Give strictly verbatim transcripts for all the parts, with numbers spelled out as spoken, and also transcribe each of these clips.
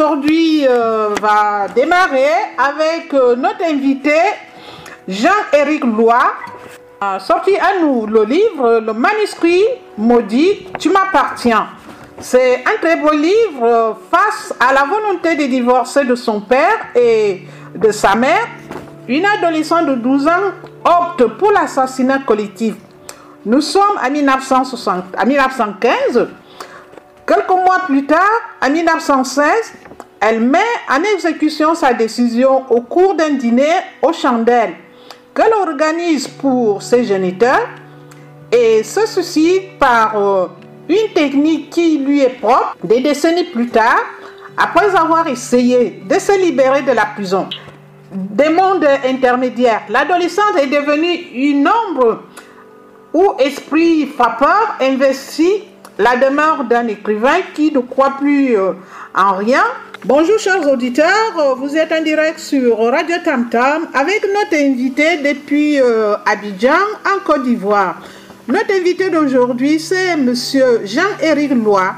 Aujourd'hui euh, va démarrer avec euh, notre invité Jean-Éric Loire, euh, sorti à nous le livre Le manuscrit maudit, Tu m'appartiens. C'est un très beau livre euh, face à la volonté de divorcer de son père et de sa mère. Une adolescente de douze ans opte pour l'assassinat collectif. Nous sommes en mille neuf cent soixante, à mille neuf cent quinze. Quelques mois plus tard, en mille neuf cent seize, elle met en exécution sa décision au cours d'un dîner aux chandelles qu'elle organise pour ses géniteurs et se suicide par euh, une technique qui lui est propre des décennies plus tard, après avoir essayé de se libérer de la prison. Des mondes intermédiaires, l'adolescente est devenue une ombre ou esprit frappeur investi la demeure d'un écrivain qui ne croit plus euh, en rien. Bonjour chers auditeurs, vous êtes en direct sur Radio Tam Tam avec notre invité depuis euh, Abidjan en Côte d'Ivoire. Notre invité d'aujourd'hui c'est monsieur Jean-Éric Loire.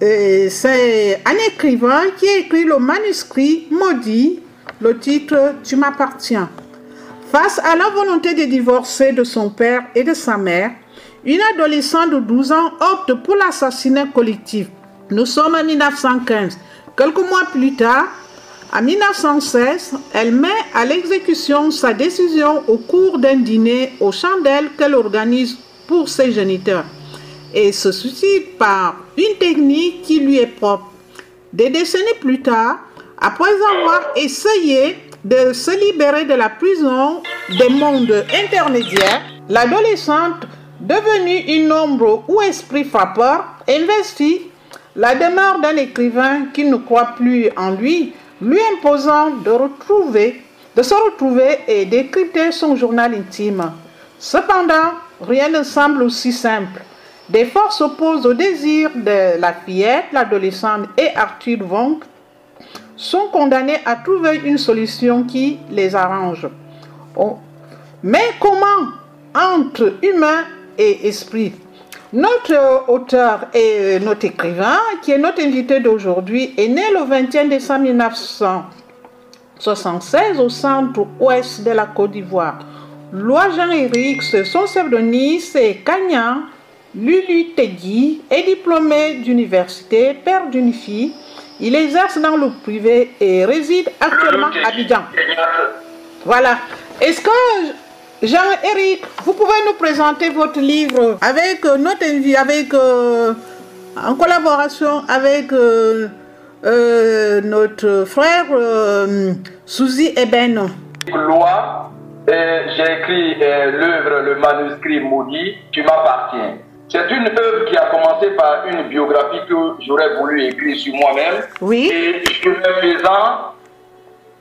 C'est un écrivain qui a écrit le manuscrit maudit, le titre « Tu m'appartiens ». Face à la volonté de divorcer de son père et de sa mère, une adolescente de douze ans opte pour l'assassinat collectif. Nous sommes en mille neuf cent quinze. Quelques mois plus tard, en mille neuf cent seize, elle met à l'exécution sa décision au cours d'un dîner aux chandelles qu'elle organise pour ses géniteurs et se suicide par une technique qui lui est propre. Des décennies plus tard, après avoir essayé de se libérer de la prison des mondes intermédiaires, l'adolescente devenue une ombre ou esprit frappeur, investit la demeure d'un écrivain qui ne croit plus en lui, lui imposant de, retrouver, de se retrouver et décrypter son journal intime. Cependant, rien ne semble aussi simple. Des forces s'opposent au désir de la fillette, l'adolescente et Arthur Vonk sont condamnés à trouver une solution qui les arrange. Oh. Mais comment entre humain et esprit? Notre auteur et notre écrivain, qui est notre invité d'aujourd'hui, est né le vingt et un décembre mille neuf cent soixante-seize au centre-ouest de la Côte d'Ivoire. Loire Jean-Éric, son pseudonyme, c'est Kenyat Loulou Tegui, est diplômé d'université, père d'une fille. Il exerce dans le privé et réside actuellement à Abidjan. Voilà. Est-ce que Jean-Éric, vous pouvez nous présenter votre livre avec notre envie, avec euh, en collaboration avec euh, euh, notre frère euh, Susi Ebene. Loire, j'ai écrit euh, l'œuvre Le manuscrit maudit, Tu m'appartiens. C'est une œuvre qui a commencé par une biographie que j'aurais voulu écrire sur moi-même. Oui. Et chemin faisant,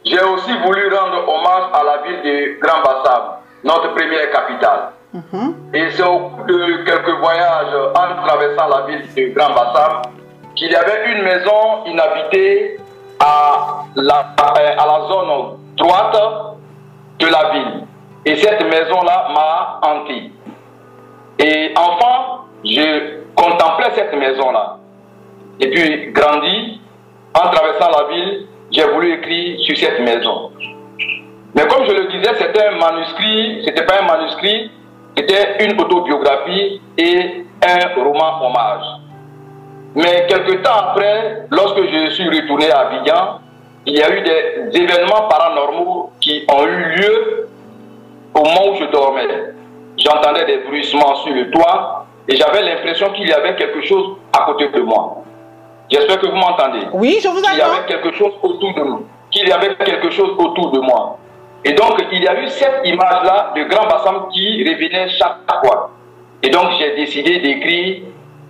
j'ai aussi voulu rendre hommage à la ville de Grand Bassam, notre première capitale. Mm-hmm. Et c'est au bout de quelques voyages en traversant la ville de Grand Bassam qu'il y avait une maison inhabitée à la, à la zone droite de la ville. Et cette maison-là m'a hanté. Et enfant, je contemplais cette maison-là. Et puis, grandi, en traversant la ville, j'ai voulu écrire sur cette maison. Mais comme je le disais, c'était un manuscrit, c'était pas un manuscrit, c'était une autobiographie et un roman hommage. Mais quelques temps après, lorsque je suis retourné à Abidjan, il y a eu des événements paranormaux qui ont eu lieu au moment où je dormais. J'entendais des bruissements sur le toit et j'avais l'impression qu'il y avait quelque chose à côté de moi. J'espère que vous m'entendez. Oui, je vous entends. Il y avait quelque chose autour de nous. Qu'il y avait quelque chose autour de moi. Et donc, il y a eu cette image-là de Grand Bassam qui revenait chaque fois. Et donc, j'ai décidé d'écrire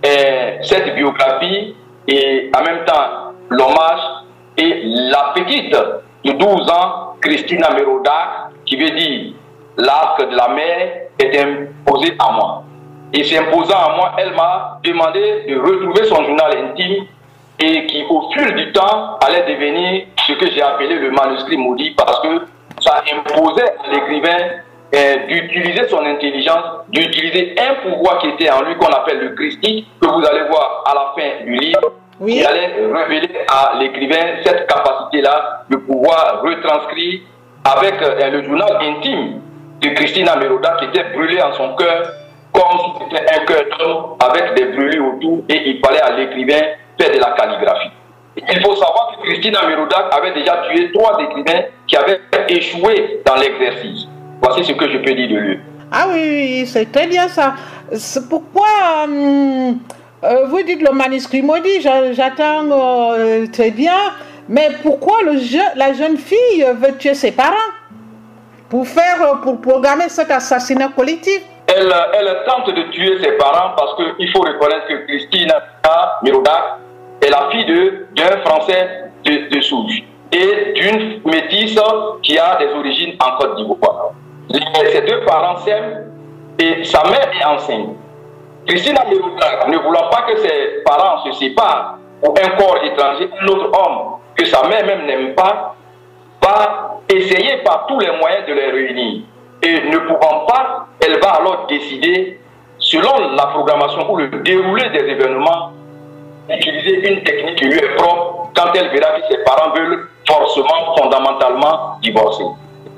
euh, cette biographie et en même temps l'hommage et la petite de douze ans, Christina Meroda, qui veut dire l'arc de la mer, est imposée à moi. Et s'imposant à moi, elle m'a demandé de retrouver son journal intime et qui, au fil du temps, allait devenir ce que j'ai appelé le manuscrit maudit parce que ça imposait à l'écrivain eh, d'utiliser son intelligence, d'utiliser un pouvoir qui était en lui qu'on appelle le christique, que vous allez voir à la fin du livre, oui. qui allait révéler à l'écrivain cette capacité-là de pouvoir retranscrire avec euh, le journal intime de Christina Meroda qui était brûlé en son cœur comme si c'était un cœur d'homme avec des brûlures autour, et il fallait à l'écrivain faire de la calligraphie. Il faut savoir que Christina Meroda avait déjà tué trois écrivains qui avaient échoué dans l'exercice. Voici ce que je peux dire de lui. Ah oui, oui, c'est très bien ça. Pourquoi euh, euh, vous dites le manuscrit maudit, j'attends euh, très bien, mais pourquoi le je, la jeune fille veut tuer ses parents pour faire, pour programmer cet assassinat collectif? Elle, elle tente de tuer ses parents parce qu'il faut reconnaître que Christina Meroda est la fille d'un Français de, de souche et d'une métisse qui a des origines en Côte d'Ivoire. Ses deux parents s'aiment et sa mère est enceinte. Christina Meroda, ne voulant pas que ses parents se séparent ou un corps étranger, un autre homme que sa mère même n'aime pas, va essayer par tous les moyens de les réunir. Et ne pouvant pas, elle va alors décider, selon la programmation ou le déroulé des événements, d'utiliser une technique qui lui est propre quand elle verra que ses parents veulent forcément, fondamentalement divorcer.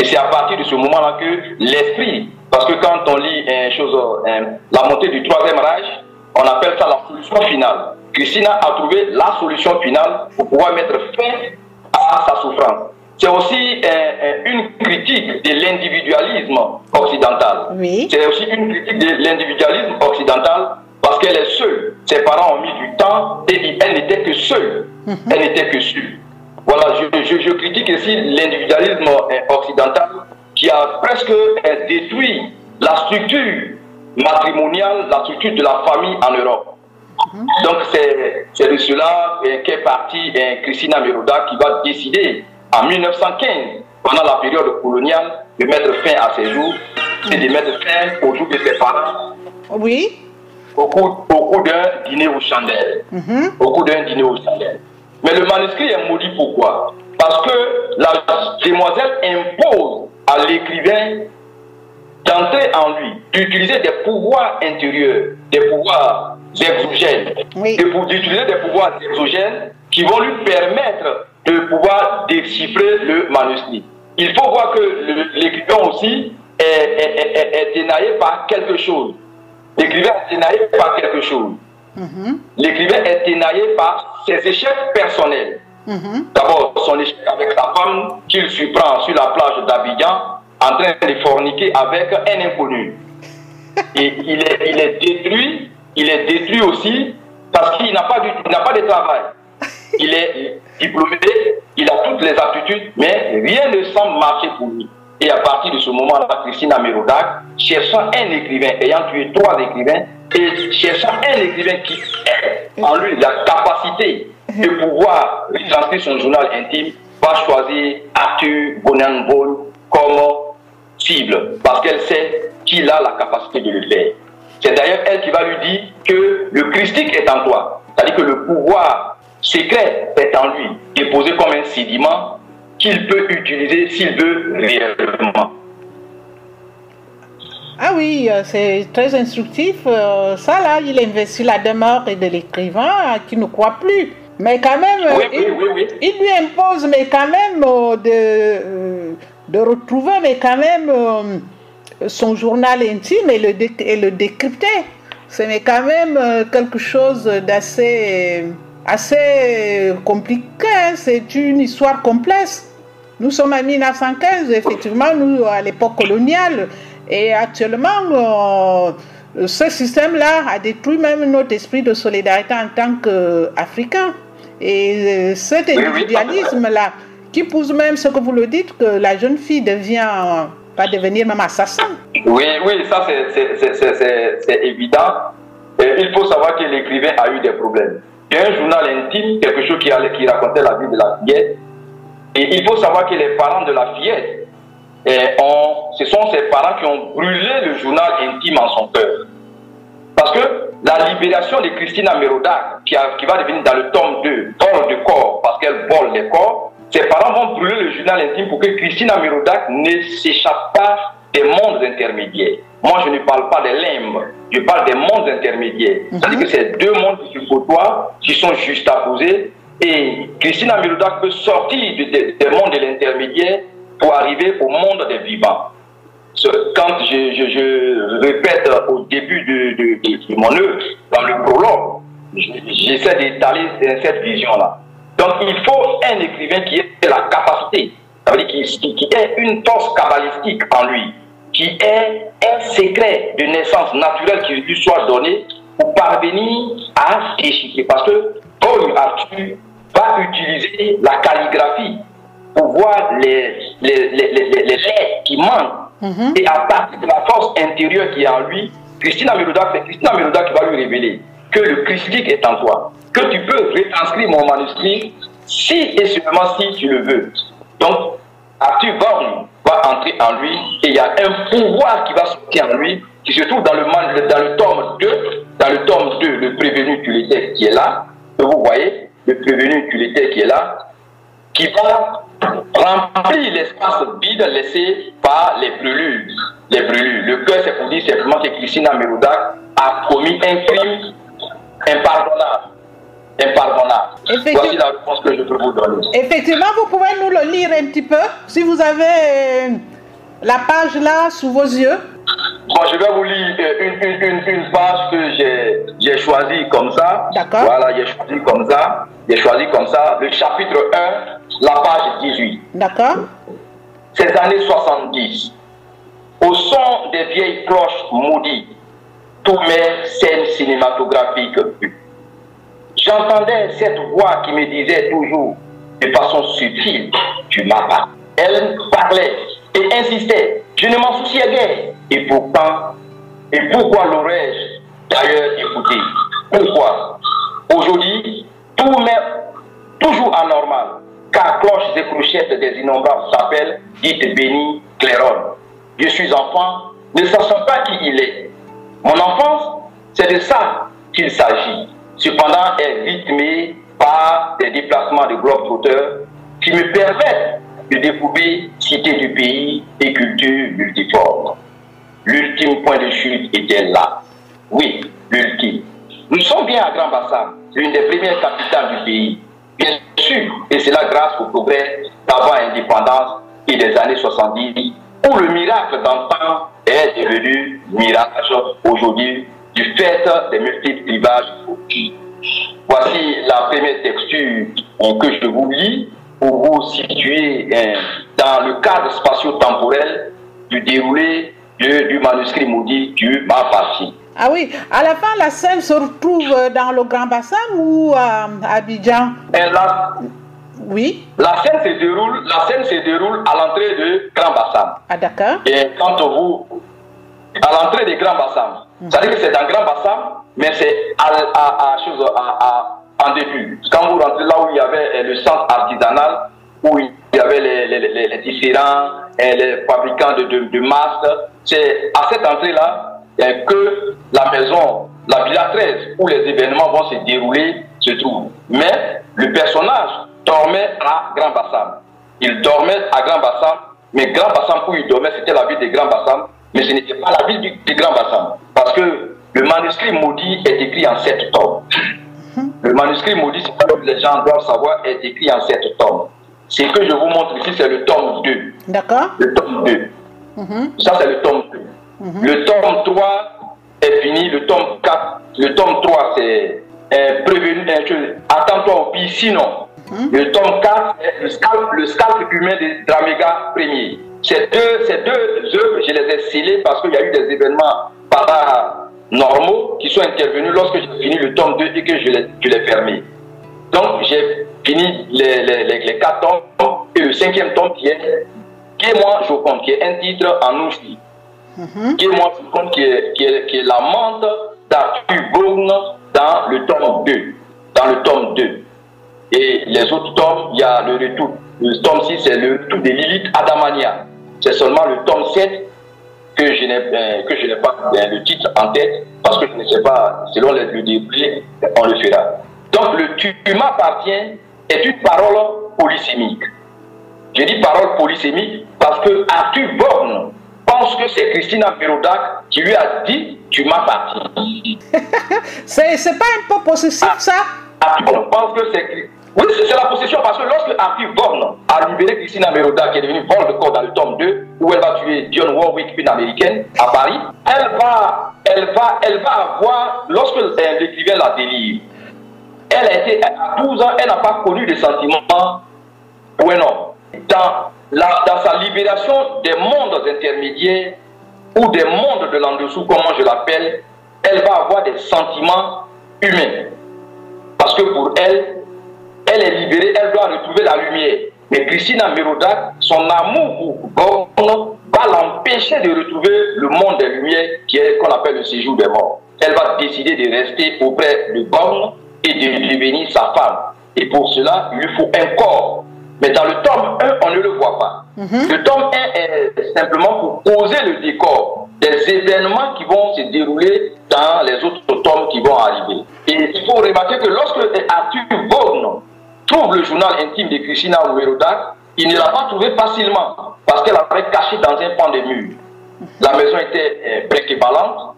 Et c'est à partir de ce moment-là que l'esprit, parce que quand on lit une chose, une, la montée du troisième Reich, on appelle ça la solution finale. Christina a trouvé la solution finale pour pouvoir mettre fin à sa souffrance. C'est aussi euh, une critique de l'individualisme occidental. Oui. C'est aussi une critique de l'individualisme occidental parce qu'elle est seule. Ses parents ont mis du temps et elle n'était que seule. Mm-hmm. Elle n'était que seule. Voilà, je, je, je critique ici l'individualisme occidental qui a presque détruit la structure matrimoniale, la structure de la famille en Europe. Mm-hmm. Donc c'est de cela qu'est partie Christina Meroda qui va décider en mille neuf cent quinze, pendant la période coloniale, de mettre fin à ses jours et de mettre fin aux jours de ses parents. Oui. Au cours, au cours d'un dîner aux chandelles. Mm-hmm. Au cours d'un dîner aux chandelles. Mais le manuscrit est maudit pourquoi? Parce que la demoiselle impose à l'écrivain d'entrer en lui, d'utiliser des pouvoirs intérieurs, des pouvoirs exogènes, oui. d'utiliser des pouvoirs exogènes qui vont lui permettre de pouvoir déchiffrer le manuscrit. Il faut voir que l'écrivain aussi est, est, est, est ténaillé par quelque chose. L'écrivain est ténaillé par quelque chose. Mm-hmm. L'écrivain est ténaillé par ses échecs personnels. Mm-hmm. D'abord, son échec avec sa femme qu'il surprend sur la plage d'Abidjan en train de forniquer avec un inconnu. Et il est, il est détruit, il est détruit aussi parce qu'il n'a pas, pas de travail. Il est diplômé, il a toutes les aptitudes, mais rien ne semble marcher pour lui. Et à partir de ce moment-là, Christina Meroda, cherchant un écrivain, ayant tué trois écrivains, et cherchant un écrivain qui ait en lui la capacité de pouvoir retranscrire son journal intime, va choisir Arthur Bonnambaul comme cible, parce qu'elle sait qu'il a la capacité de le faire. C'est d'ailleurs elle qui va lui dire que le christique est en toi, c'est-à-dire que le pouvoir secret est en lui, déposé comme un sédiment qu'il peut utiliser s'il veut réellement. Ah oui, c'est très instructif. Ça là, il investit la demeure de l'écrivain qui ne croit plus. Mais quand même, oui, il, oui, oui, oui. il lui impose, mais quand même, de, de retrouver, mais quand même, son journal intime et le, et le décrypter. C'est quand même quelque chose d'assez... assez compliqué, hein? C'est une histoire complexe. Nous sommes en mille neuf cent quinze, effectivement, nous, à l'époque coloniale, et actuellement, euh, ce système-là a détruit même notre esprit de solidarité en tant qu'Africains. Et euh, cet individualisme-là, qui pousse même ce que vous le dites, que la jeune fille devient, euh, va devenir même assassin. Oui, oui, ça c'est évident. Et il faut savoir que l'écrivain a eu des problèmes. Il y a un journal intime, quelque chose qui, allait, qui racontait la vie de la fillette. Et il faut savoir que les parents de la fillette, eh, ont, ce sont ses parents qui ont brûlé le journal intime en son cœur. Parce que la libération de Christina Meroda, qui, a, qui va devenir dans le tome deux, vol de corps, parce qu'elle vole les corps, ses parents vont brûler le journal intime pour que Christina Meroda ne s'échappe pas des mondes intermédiaires. Moi, je ne parle pas des limbes, je parle des mondes intermédiaires. Mm-hmm. C'est-à-dire que ces deux mondes qui se côtoient, qui sont juxtaposés, et Christina Meroda peut sortir des de, de mondes de l'intermédiaire pour arriver au monde des vivants. Quand je, je, je répète au début de, de, de, de mon œuvre, dans le prologue, j'essaie d'étaler cette vision-là. Donc il faut un écrivain qui ait la capacité, ça veut dire qui, qui ait une force kabbalistique en lui, qui ait un secret de naissance naturelle qui lui soit donné pour parvenir à s'échiquer. Parce que Paul Arthur va utiliser la calligraphie pour voir les, les, les, les, les lettres qui manquent. Mm-hmm. Et à partir de la force intérieure qui est en lui, Christina Meroda, c'est Christina Meroda qui va lui révéler que le christique est en toi, que tu peux retranscrire mon manuscrit si et seulement si tu le veux. Donc Arthur Bourne va entrer en lui et il y a un pouvoir qui va sortir en lui, qui se trouve dans le, dans le tome deux, dans le tome deux, le prévenu tu l'étais qui est là, que vous voyez, le prévenu tu l'étais qui est là, qui va remplir l'espace vide laissé par les préludes. Les préludes. Le cœur, c'est pour dire simplement que Christina Meroda a commis un crime impardonnable. Impardonnable. Voici la réponse que je peux vous donner. Effectivement, vous pouvez nous le lire un petit peu, si vous avez euh, la page là sous vos yeux. Bon, je vais vous lire une, une, une, une page que j'ai choisie comme ça. D'accord. Voilà, j'ai choisi comme ça. J'ai choisi comme ça. Le chapitre un. La page dix-huit. D'accord. Ces années soixante-dix, au son des vieilles cloches maudites, tous mes scènes cinématographiques. J'entendais cette voix qui me disait toujours, de façon subtile, tu m'appartiens. Elle parlait et insistait, je ne m'en souciais guère. Et pourtant, et pourquoi l'aurais-je d'ailleurs écouté? Pourquoi? Aujourd'hui, tout m'est toujours anormal. Car cloches et clochettes des innombrables s'appellent, dites béni, claironne. Je suis enfant, ne sachant pas qui il est. Mon enfance, c'est de ça qu'il s'agit. Cependant, elle est rythmée par des déplacements de globe-trotteurs qui me permettent de découvrir cité du pays et culture multiforme. L'ultime point de chute était là. Oui, l'ultime. Nous sommes bien à Grand Bassam, l'une des premières capitales du pays. Bien sûr, et c'est là grâce au progrès d'avant-indépendance et des années soixante-dix, où le miracle d'antan est devenu mirage aujourd'hui du fait des multiples clivages. Voici la première texture que je vous lis pour vous situer dans le cadre spatio-temporel du déroulé de, du manuscrit maudit du Mapassi. Ah oui, à la fin, la scène se retrouve dans le Grand Bassam ou à Abidjan? Et la, oui. La scène se déroule, la scène se déroule à l'entrée du Grand Bassam. Ah d'accord. Et quand vous, à l'entrée du Grand Bassam, mmh. c'est-à-dire que c'est dans Grand Bassam, mais c'est à, à, à, à, à, en début. Quand vous rentrez là où il y avait le centre artisanal, où il y avait les, les, les, les différents et les fabricants de, de, de masques, c'est à cette entrée-là que la maison, la villa treize, où les événements vont se dérouler, se trouve. Mais le personnage dormait à Grand Bassam. Il dormait à Grand Bassam, mais Grand Bassam où il dormait, c'était la ville de Grand Bassam, mais ce n'était pas la ville du, du Grand Bassam. Parce que le manuscrit maudit est écrit en sept tomes. Le manuscrit maudit, c'est comme les gens doivent savoir, est écrit en sept tomes. Ce que je vous montre ici, c'est le tome deux. D'accord. Le tome deux. Mm-hmm. Ça, c'est le tome deux. Mmh. Le tome trois est fini, le tome quatre, le tome trois c'est euh, prévenu, euh, attends-toi au pire, sinon. Mmh. Le tome quatre est le scalp, le scalp humain de Draméga Ier. Ces deux, ces deux œuvres, je les ai scellées parce qu'il y a eu des événements paranormaux qui sont intervenus lorsque j'ai fini le tome deux et que je l'ai fermé. Donc j'ai fini les, les, les, les quatre tomes et le cinquième tome qui est « Gué-moi, je compte », qui est un titre en ousti. Mm-hmm. Qui, montre, qui, est, qui, est, qui est la menthe d'Arthur Bourne dans le tome deux. Dans le tome deux. Et les autres tomes, il y a le retour. Le tome six, c'est le retour de Lilith Adamania. C'est seulement le tome sept que je n'ai euh, pas euh, le titre en tête, parce que je ne sais pas, selon le, le déroulé, on le fera. Donc le tu m'appartiens est une parole polysémique. Je dis parole polysémique parce que Arthur Bourne pense que c'est Christina Meroda qui lui a dit « Tu m'appartiens. » C'est pas un peu possessif, ça? On pense que c'est... Oui, c'est la possession, parce que lorsque Arthur Bourne a libéré Christina Meroda, qui est devenue vol de corps dans le tome deux, où elle va tuer Dionne Warwick, une américaine, à Paris, elle va, elle va, elle va avoir, lorsque l'écrivain la délivre, elle a été, à douze ans, elle n'a pas connu de sentiments pour un homme. Dans, la, dans sa libération des mondes intermédiaires, ou des mondes de l'en-dessous, comment je l'appelle, elle va avoir des sentiments humains. Parce que pour elle, elle est libérée, elle doit retrouver la lumière. Mais Christina Meroda, son amour pour Bourne va l'empêcher de retrouver le monde des lumières, qui est qu'on appelle le séjour des morts. Elle va décider de rester auprès de Bourne et de devenir sa femme. Et pour cela, il lui faut un corps. Mais dans le tome un, on ne le voit pas. Mm-hmm. Le tome un est simplement pour poser le décor des événements qui vont se dérouler dans les autres tomes qui vont arriver. Et il faut remarquer que lorsque Arthur Bourne trouve le journal intime de Christina Meroda, il ne l'a pas trouvé facilement parce qu'elle avait caché dans un pan de mur. La maison était euh, brique et ballante,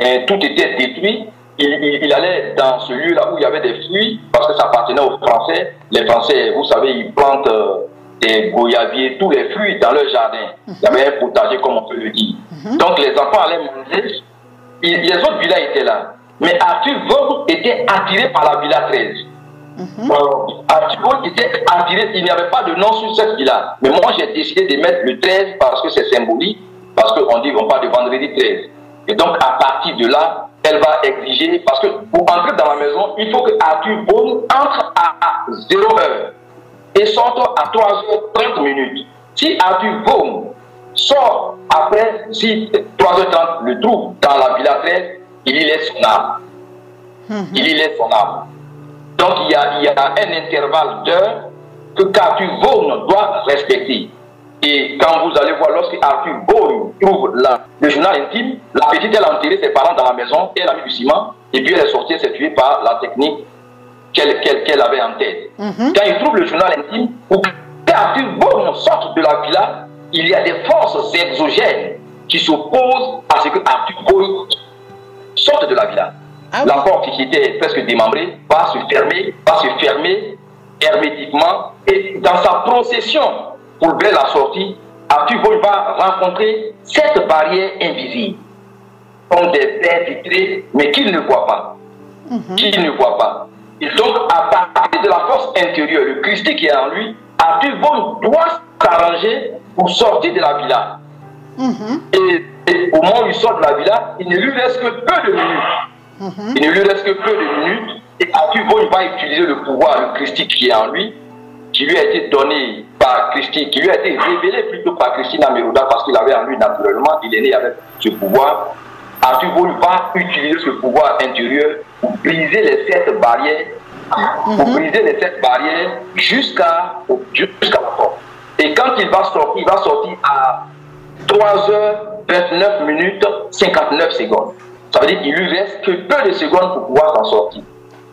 et tout était détruit. Il, il, il allait dans ce lieu-là où il y avait des fruits, parce que ça appartenait aux Français. Les Français, vous savez, ils plantent euh, des goyaviers, tous les fruits dans leur jardin. Il y avait un potager, comme on peut le dire. Mm-hmm. Donc les enfants allaient manger. Il, les autres villas étaient là. Mais Arthur Vonk était attiré par la villa treize. Mm-hmm. Alors, Arthur Vonk était attiré, il n'y avait pas de nom sur cette villa. Mais moi, j'ai décidé de mettre le treize parce que c'est symbolique, parce qu'on dit qu'on parle de vendredi treize. Et donc, à partir de là, elle va exiger, parce que pour entrer dans la maison, il faut que Arthur Bourne entre à zéro heure et sorte à trois heures trente minutes. Si Arthur Bourne sort après, si trois heures trente le trouve dans la villa treize, il y laisse son âme. Il y laisse son âme. Donc il y a, il y a un intervalle d'heure que Arthur Bourne doit respecter. Et quand vous allez voir, lorsque Arthur Bourne trouve la, le journal intime, la petite, elle a enterré ses parents dans la maison, elle a mis du ciment, et puis elle est sortie, elle s'est tuée par la technique qu'elle qu'elle, qu'elle avait en tête. Mm-hmm. Quand il trouve le journal intime, où Arthur Bourne sort de la villa, il y a des forces exogènes qui s'opposent à ce que Arthur Bourne sorte de la villa. Ah oui. La porte qui était presque démembrée va se fermer, va se fermer hermétiquement, et dans sa procession, pour bien la sortie, Arthur Bourne va rencontrer cette barrière invisible, comme des verres vitrés, mais qu'il ne voit pas. Mm-hmm. Qu'il ne voit pas. Et donc, à partir de la force intérieure, le Christ qui est en lui, Arthur Bourne doit s'arranger pour sortir de la villa. Mm-hmm. Et, et au moment où il sort de la villa, il ne lui reste que peu de minutes. Mm-hmm. Il ne lui reste que peu de minutes. Et Arthur Bourne va utiliser le pouvoir, le Christ qui est en lui, qui lui a été donné par Christine, qui lui a été révélé plutôt par Christina Meroda, parce qu'il avait en lui naturellement, il est né avec ce pouvoir. Arthur Bourne va utiliser ce pouvoir intérieur pour briser les sept barrières, mm-hmm. pour briser les sept barrières jusqu'à jusqu'à la porte. Et quand il va sortir, il va sortir à trois heures vingt-neuf minutes cinquante-neuf secondes. Ça veut dire qu'il lui reste que peu de secondes pour pouvoir s'en sortir.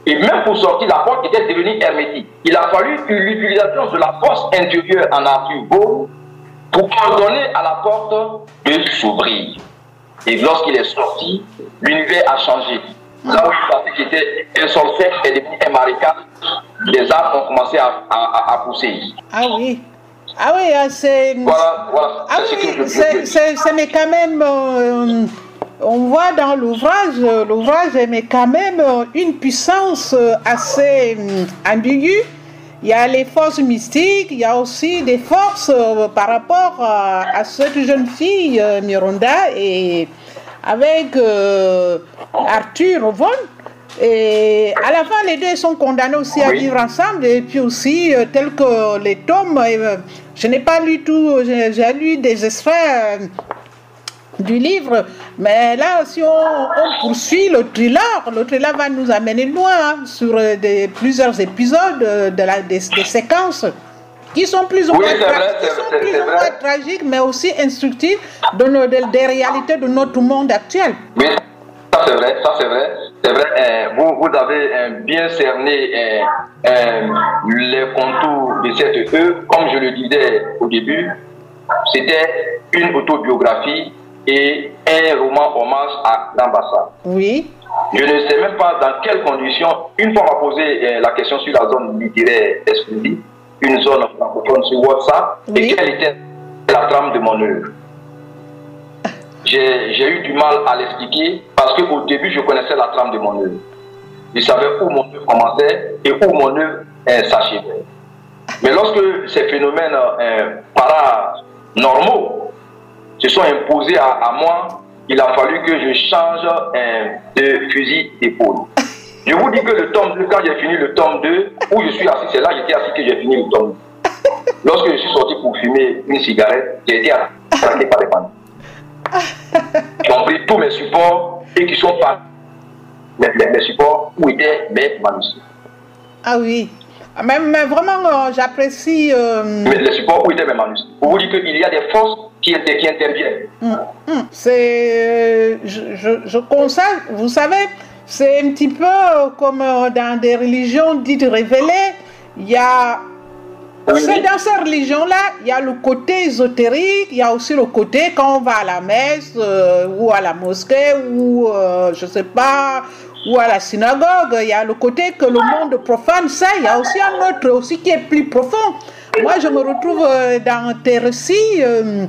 Et même pour sortir, la porte était devenue hermétique. Il a fallu l'utilisation de la force intérieure en Arthur Bourne pour ordonner à la porte de s'ouvrir. Et lorsqu'il est sorti, l'univers a changé. Là où il pensait qu'il était un sol sec et devenu un marécage, les arbres ont commencé à, à, à pousser. Ah oui. Ah oui, c'est... Voilà, voilà. Ah oui, c'est mais quand même... Euh... On voit dans l'ouvrage, l'ouvrage émet quand même une puissance assez ambiguë. Il y a les forces mystiques, il y a aussi des forces par rapport à, à cette jeune fille, Meroda, et avec euh, Arthur Vonk. Et à la fin, les deux sont condamnés aussi à oui. vivre ensemble, et puis aussi, euh, tels que les tomes, euh, je n'ai pas lu tout, j'ai lu des extraits... Euh, du livre, mais là si on, on poursuit le thriller, le thriller va nous amener loin hein, sur des, plusieurs épisodes de la, des, des séquences qui sont plus ou moins, oui, tra qui sont plus ou moins tragiques mais aussi instructives de nos, de, des réalités de notre monde actuel. Oui, ça c'est vrai, ça c'est vrai, c'est vrai, euh, vous, vous avez euh, bien cerné euh, euh, les contours de cette œuvre, comme je le disais au début, c'était une autobiographie et un roman hommage à Grand Bassam. Oui. Je ne sais même pas dans quelles conditions, une fois m'a posé la question sur la zone littéraire exclusive, une zone francophone sur WhatsApp, oui. Et quelle était la trame de mon œuvre. J'ai eu du mal à l'expliquer parce qu'au début, je connaissais la trame de mon œuvre. Je savais où mon œuvre commençait et où mon œuvre euh, s'achevait. Mais lorsque ces phénomènes euh, paranormaux se sont imposés à, à moi, il a fallu que je change euh, de fusil d'épaule. Je vous dis que le tome deux, quand j'ai fini le tome deux, où je suis assis, c'est là j'étais assis que j'ai fini le tome deux. Lorsque je suis sorti pour fumer une cigarette, j'ai été attrapé par les bandits. Ils ont pris tous mes supports et qui sont pas mes, mes supports où étaient mes manuscrits. Ah oui, mais, mais vraiment euh, j'apprécie. Euh... Mais les supports où étaient mes manuscrits. Vous vous dites qu'il y a des forces qui, qui interviennent. Mmh, mmh. C'est, euh, je, je, je constate, vous savez, c'est un petit peu euh, comme euh, dans des religions dites révélées, il y a. C'est dans ces religions-là, il y a le côté ésotérique, il y a aussi le côté quand on va à la messe, euh, ou à la mosquée, ou euh, je sais pas, ou à la synagogue, il y a le côté que le monde profane sait, il y a aussi un autre aussi qui est plus profond. Moi je me retrouve euh, dans tes récits, euh,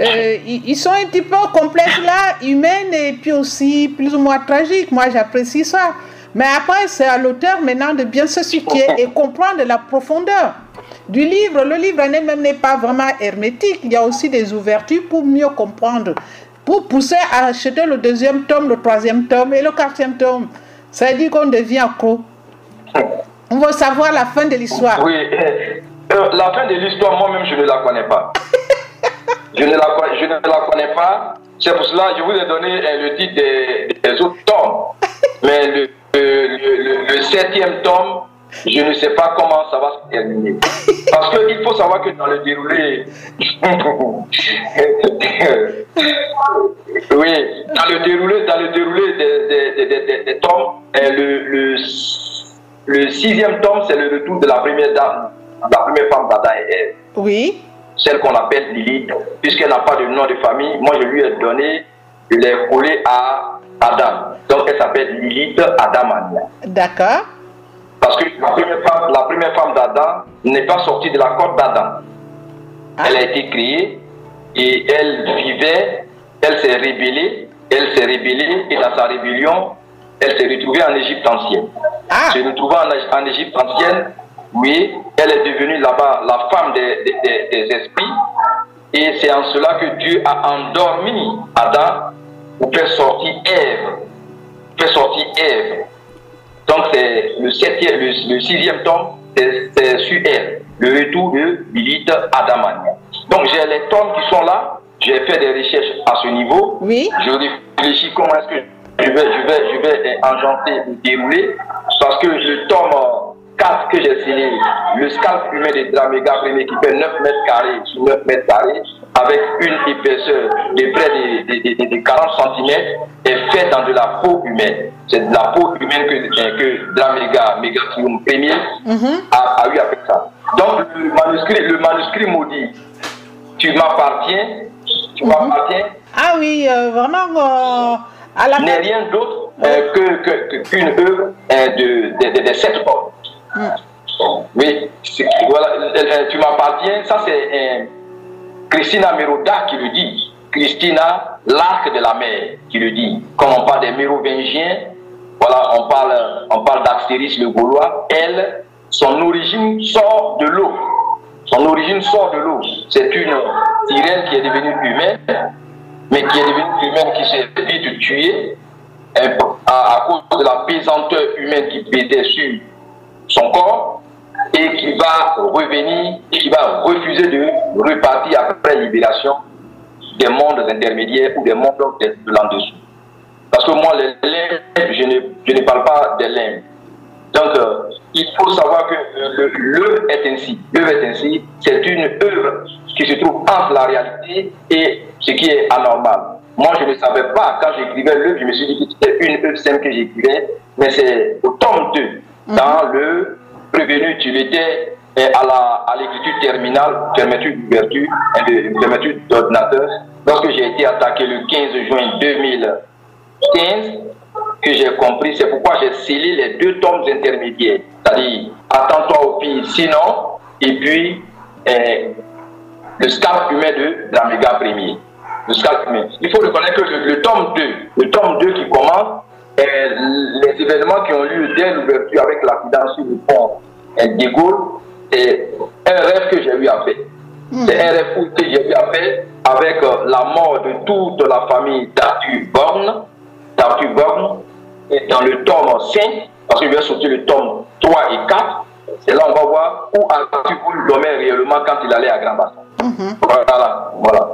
euh, ils sont un petit peu complexes là, humaines et puis aussi plus ou moins tragiques, moi j'apprécie ça. Mais après c'est à l'auteur maintenant de bien se situer et comprendre la profondeur du livre. Le livre même n'est pas vraiment hermétique, il y a aussi des ouvertures pour mieux comprendre, pour pousser à acheter le deuxième tome, le troisième tome et le quatrième tome. Ça veut dire qu'on devient accro. On veut savoir la fin de l'histoire. Oui, euh, la fin de l'histoire, moi-même, je ne la connais pas. je, ne la, je ne la connais pas. C'est pour cela que je vous ai donné euh, le titre des, des autres tomes. Mais le, euh, le, le, le septième tome, je ne sais pas comment ça va se terminer. Parce qu'il faut savoir que dans le déroulé... oui, dans le déroulé, dans le déroulé des, des, des, des, des tomes, le, le, le sixième tome, c'est le retour de la première dame, la première femme d'Adam et Ève. Oui. Celle qu'on appelle Lilith. Puisqu'elle n'a pas de nom de famille, moi je lui ai donné, je l'ai collé à Adam. Donc elle s'appelle Lilith Adamania. D'accord. Parce que la première femme, la première femme d'Adam n'est pas sortie de la côte d'Adam. Ah. Elle a été créée et elle vivait, elle s'est rébellée, elle s'est rébellée et dans sa rébellion, elle s'est retrouvée en Égypte ancienne. Ah. Se retrouvant en, en Égypte ancienne, oui, elle est devenue là-bas la femme des, des, des, des esprits et c'est en cela que Dieu a endormi Adam pour faire sortir Ève, pour faire sortir Ève. Donc c'est le septième, le, le sixième tome, c'est sur elle, le retour de Lilith Adamania. Donc j'ai les tomes qui sont là, j'ai fait des recherches à ce niveau, oui. Je réfléchis comment est-ce que je vais, je vais, je vais enjamber ou dérouler, parce que le tome quatre que j'ai signé, le scalp humain de Draméga Ier qui fait neuf mètres carrés sur neuf mètres carrés, avec une épaisseur de près de, de, de, de quarante centimètres, est fait dans de la peau humaine. C'est de la peau humaine que, que Draméga Ier a, a eu avec ça. Donc le manuscrit, le manuscrit maudit, tu m'appartiens, tu m'appartiens. Mm-hmm. Ah oui, euh, vraiment. Euh, à la n'est rien d'autre euh, qu'une que, que, œuvre euh, de, de, de, de sept hommes. Mm. Oui, voilà, euh, tu m'appartiens, ça c'est. Euh, Christina Meroda qui le dit, Christina, l'arc de la mer, qui le dit. Quand on parle des mérovingiens, voilà, on parle, on parle d'Axtéris le Gaulois, elle, son origine sort de l'eau. Son origine sort de l'eau. C'est une sirène qui est devenue humaine, mais qui est devenue humaine, qui s'est vite tuée à cause de la pesanteur humaine qui pétait sur son corps. Et qui va revenir, et qui va refuser de repartir après libération des mondes intermédiaires ou des mondes de l'en-dessous. Parce que moi, les limbes, je ne, je ne parle pas des limbes. Donc, euh, il faut savoir que l'œuvre est ainsi. L'œuvre est ainsi, c'est une œuvre qui se trouve entre la réalité et ce qui est anormal. Moi, je ne savais pas, quand j'écrivais l'œuvre, je me suis dit que c'était une œuvre simple que j'écrivais, mais c'est au tome deux, dans le... Prévenu, tu l'étais, et à l'écriture terminale, fermeture d'ouverture et fermeture d'ordinateur, lorsque j'ai été attaqué le quinze juin deux mille quinze, que j'ai compris, c'est pourquoi j'ai scellé les deux tomes intermédiaires, c'est-à-dire Attends-toi aux filles, sinon, et puis eh, le scalp humain de Draméga Ier. Le scalp humain. Il faut reconnaître que le, le tome deux, le tome deux qui commence, eh, les événements qui ont lieu dès l'ouverture avec l'accident sur le pont eh, de Gaulle, c'est un rêve que j'ai eu à faire. Mmh. C'est un rêve que j'ai eu à faire avec euh, la mort de toute la famille d'Arthur Bourne, d'Arthur Bourne, et dans le tome cinq, parce que je vais sortir le tome trois et quatre, et là on va voir où Arthur Bourne dormait réellement quand il allait à Grand Bassam. Mmh. Voilà, voilà.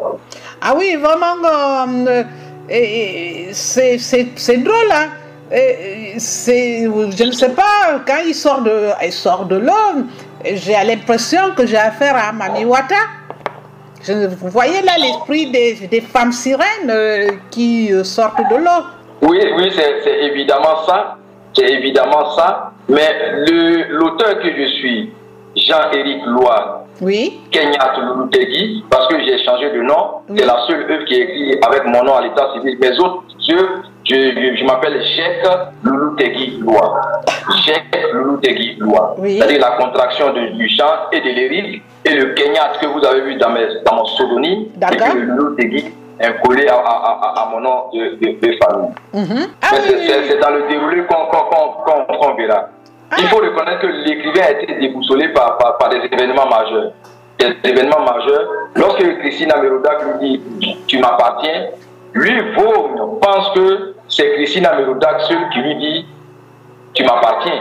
Ah oui, vraiment, euh, euh, c'est drôle, hein? Je ne sais pas, quand il sort de, il sort de l'homme, j'ai l'impression que j'ai affaire à Mami Wata. Je, vous voyez là l'esprit des, des femmes sirènes euh, qui euh, sortent de l'eau. Oui, oui, c'est évidemment ça. C'est évidemment ça. Mais l'auteur que je suis, Jean-Éric Loire, oui. Kenyat Loulou Tegui, parce que j'ai changé de nom, oui. C'est la seule œuvre qui est écrite avec mon nom à l'état civil. Mes autres œuvres, je, je, je m'appelle Cheikh Loulou Tegui Loa. Cheikh Loulou Tegui Loa. Oui. C'est-à-dire la contraction de, du chant et de l'éric, et le Kenyat que vous avez vu dans, mes, dans mon pseudonyme, et que le Loulou Tegui est collé à, à, à, à mon nom de, de, de famille. Mm-hmm. Ah, oui, c'est oui. Dans le déroulé qu'on qu'on qu'on verra. Ah. Il faut reconnaître que l'écrivain a été déboussolé par, par, par des événements majeurs. Des événements majeurs. Lorsque Christina Meroda lui dit « Tu m'appartiens », lui, Vaughan, pense que c'est Christina Meroda seule qui lui dit « Tu m'appartiens ».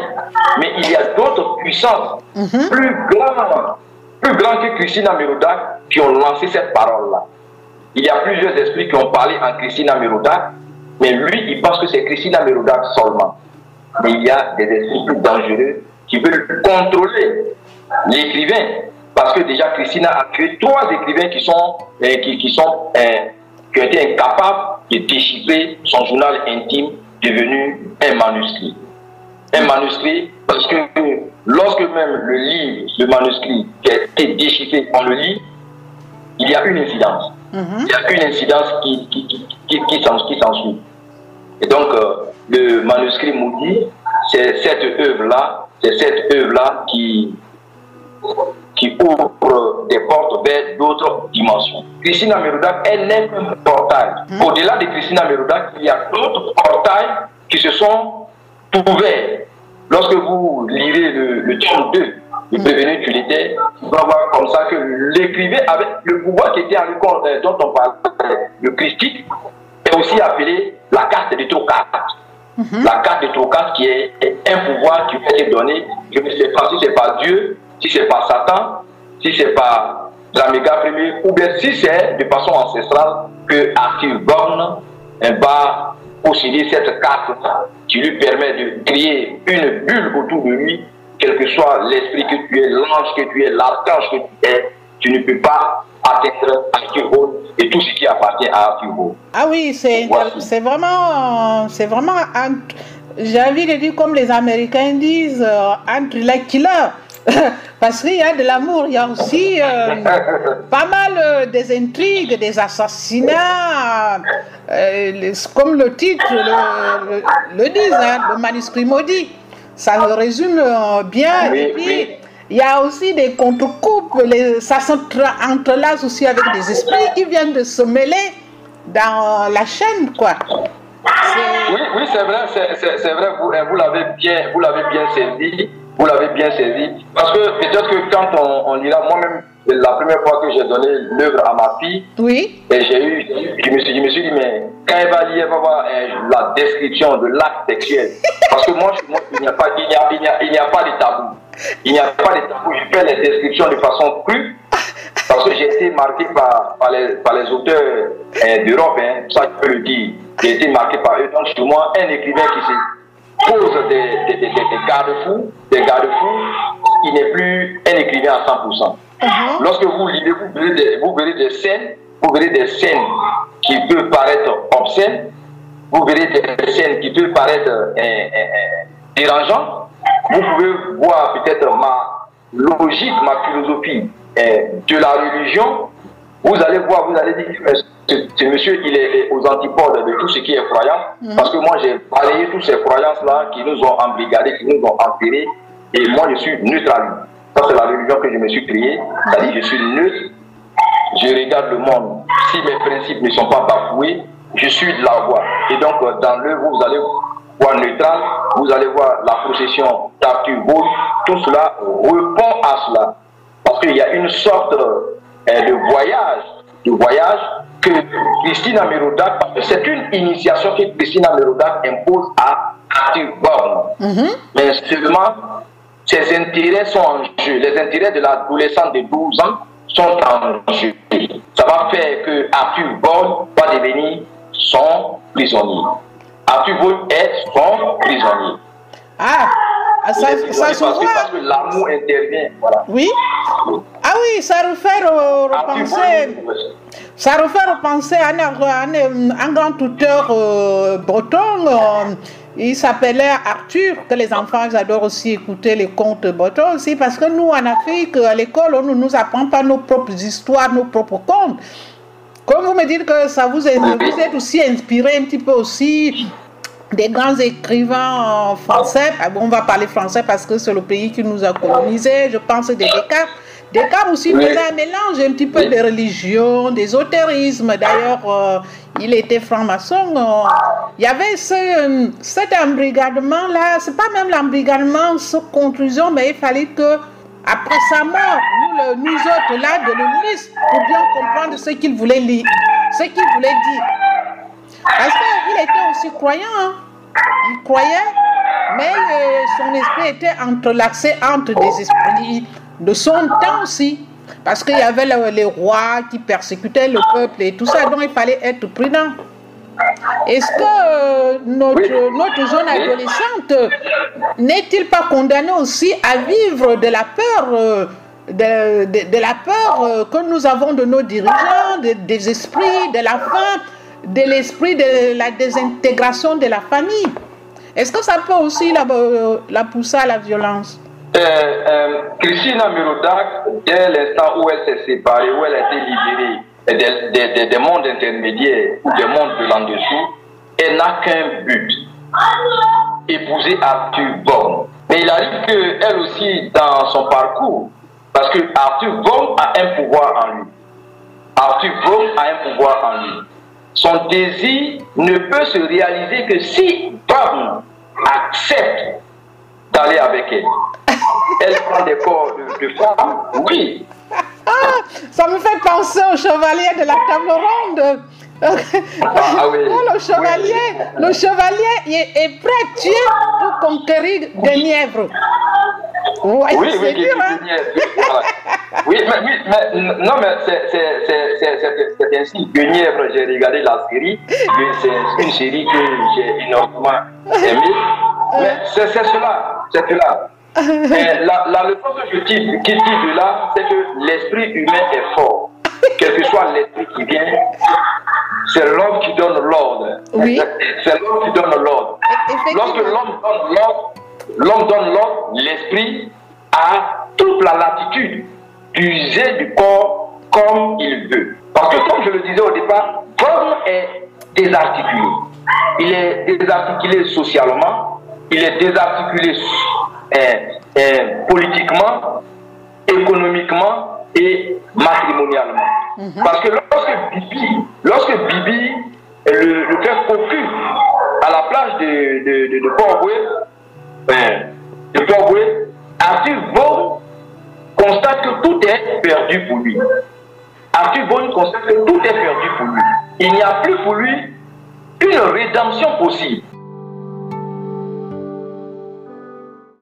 Mais il y a d'autres puissances mm-hmm. plus grandes, plus grandes que Christina Meroda qui ont lancé cette parole-là. Il y a plusieurs esprits qui ont parlé en Christina Meroda, mais lui, il pense que c'est Christina Meroda seulement. Mais il y a des esprits plus dangereux qui veulent contrôler l'écrivain. Parce que déjà, Christina a tué trois écrivains qui, sont, eh, qui, qui, sont, eh, qui ont été incapables de déchiffrer son journal intime devenu un manuscrit. Un manuscrit, parce que lorsque même le livre, le manuscrit qui a été déchiffré, on le lit, il y a une incidence. Mm-hmm. Il y a une incidence qui, qui, qui, qui, qui, qui s'ensuit. Et donc, euh, le manuscrit maudit, c'est cette œuvre-là, c'est cette œuvre-là qui, qui ouvre des portes vers d'autres dimensions. Christina Meroda, elle n'est qu'un portail. Mmh. Au-delà de Christina Meroda, il y a d'autres portails qui se sont ouverts. Lorsque vous lirez le, le tome deux, le prévenu tu l'étais, vous allez voir comme ça que l'écrivain avec le pouvoir qui était en lui, dont on parlait, le christique, est aussi appelé la carte de Trocas. Mm-hmm. La carte de Trocas qui est, est un pouvoir qui peut être donné. Je ne sais pas si c'est par Dieu, si c'est par Satan, si c'est par Draméga Ier, ou bien si c'est de façon ancestrale que Arthur Bourne va posséder cette carte qui lui permet de créer une bulle autour de lui, quel que soit l'esprit que tu es, l'ange que tu es, l'archange que tu es, tu ne peux pas atteindre Arthur Bourne et tout ce qui appartient à Arthur Bourne. Ah oui, c'est vraiment, c'est vraiment, j'ai envie de dire comme les Américains disent, un thriller killer, parce qu'il y a de l'amour, il y a aussi euh, pas mal euh, des intrigues, des assassinats, euh, les, comme le titre le, le, le dit, hein, le manuscrit maudit, ça le résume euh, bien, oui, et puis... Oui. Il y a aussi des contre-coupes, ça s'entrelace aussi avec des esprits qui viennent de se mêler dans la chaîne, quoi. Oui, oui, c'est vrai, c'est vrai, vous, vous l'avez bien, vous l'avez bien saisi, vous l'avez bien saisi, parce que peut-être que quand on, on ira, moi-même, la première fois que j'ai donné l'œuvre à ma fille, oui. Et j'ai eu, je me suis, je me suis dit, mais quand elle va lire, elle va voir euh, la description de l'acte sexuel, parce que moi, moi il n'y a pas, il n'y a, il n'y a, il n'y a pas de tabou. Il n'y a pas de tabou, je fais les descriptions de façon crue, parce que j'ai été marqué par, par, les, par les auteurs euh, d'Europe, hein, ça je peux le dire, j'ai été marqué par eux, donc chez moi, un écrivain qui se pose des, des, des, des garde-fous, des garde-fous, il n'est plus un écrivain à cent pour cent. Uh-huh. Lorsque vous lisez, vous verrez, des, vous verrez des scènes, vous verrez des scènes qui peuvent paraître obscènes, vous verrez des scènes qui peuvent paraître euh, euh, euh, dérangeantes. Vous pouvez voir peut-être ma, logique, ma philosophie de la religion, vous allez voir, vous allez dire, ce monsieur, il est aux antipodes de tout ce qui est croyant, mmh. parce que moi, j'ai balayé toutes ces croyances-là qui nous ont embrigadés, qui nous ont enterrés, et moi, je suis neutral. Ça, c'est la religion que je me suis créée, c'est-à-dire je suis neutre, je regarde le monde. Si mes principes ne sont pas bafoués, je suis de la voie. Et donc, dans l'œuvre, vous allez voir neutral, vous allez voir la procession d'Arthur Bourne, tout cela répond à cela. Parce qu'il y a une sorte de voyage, de voyage que Christina Meroda, c'est une initiation que Christina Meroda impose à Arthur Bourne. Mm-hmm. Mais seulement, ses intérêts sont en jeu. Les intérêts de l'adolescent de douze ans sont en jeu. Ça va faire que Arthur Bourne va devenir son prisonnier. Arthur Bourne est son prisonnier. Ah, ça, ça se voit. Parce que l'amour intervient. Voilà. Oui. Ah oui, ça refait repenser. Ça refait repenser à un grand auteur euh, breton. Euh, Il s'appelait Arthur, que les enfants adorent aussi écouter les contes bretons aussi, parce que nous, en Afrique, à l'école, on ne nous apprend pas nos propres histoires, nos propres contes. Comme vous me dites que ça vous est, vous êtes aussi inspiré un petit peu aussi des grands écrivains français. On va parler français parce que c'est le pays qui nous a colonisés, je pense, des Descartes. Descartes aussi faisait un mélange un petit peu des religions, des ésotérismes. D'ailleurs, euh, il était franc-maçon. Euh, il y avait ce, cet embrigadement-là. C'est pas même l'embrigadement, cette conclusion, mais il fallait que, après sa mort, nous, le, nous autres, là, de l'Église, pour bien comprendre ce qu'il voulait lire, ce qu'il voulait dire. Parce qu'il était aussi croyant. Hein. Il croyait, mais euh, son esprit était entrelacé entre des esprits de son temps aussi, parce qu'il y avait le, les rois qui persécutaient le peuple et tout ça, donc il fallait être prudent. Est-ce que euh, notre, oui. notre jeune adolescente n'est-il pas condamné aussi à vivre de la peur, euh, de, de, de la peur euh, que nous avons de nos dirigeants, de, des esprits, de la faim, de l'esprit de la désintégration de la famille? Est-ce que ça peut aussi la, la pousser à la violence? Euh, euh, Christina Meroda, dès l'instant où elle s'est séparée, où elle a été libérée des, des, des, des mondes intermédiaires ou des mondes de l'en-dessous, elle n'a qu'un but, épouser Arthur Bourne. Mais il arrive qu'elle aussi, dans son parcours, parce que Arthur Bourne a un pouvoir en lui. Arthur Bourne a un pouvoir en lui. Son désir ne peut se réaliser que si Bourne accepte d'aller avec elle. Elle prend des corps de, de femmes, oui. Ah, ça me fait penser au chevalier de la table ronde. Ah, oui. oh, le chevalier, oui. le chevalier est, est prêt à tuer pour conquérir des nièvres. Ouais, oui, oui, dur, hein? des nièvres. oui, mais, oui, mais non, mais c'est ainsi. Des nièvres, j'ai regardé la série. C'est une série que j'ai énormément aimée. Mais c'est cela, c'est cela. Et la, la leçon que je dis, qui dit de là, c'est que l'esprit humain est fort. Quel que soit l'esprit qui vient, c'est l'homme qui donne l'ordre. Oui. C'est l'homme qui donne l'ordre. Lorsque l'homme donne l'ordre, l'homme donne l'ordre, l'esprit a toute la latitude d'user du corps comme il veut. Parce que comme je le disais au départ, l'homme est désarticulé. Il est désarticulé socialement, il est désarticulé Eh, eh, politiquement, économiquement et matrimonialement. Mm-hmm. Parce que lorsque Bibi, lorsque Bibi, le, le père Cocu, à la plage de, de, de, de Port-Boué, eh, de Port-Boué, Arthur Bourne constate que tout est perdu pour lui. Arthur Bourne constate que tout est perdu pour lui. Il n'y a plus pour lui une rédemption possible.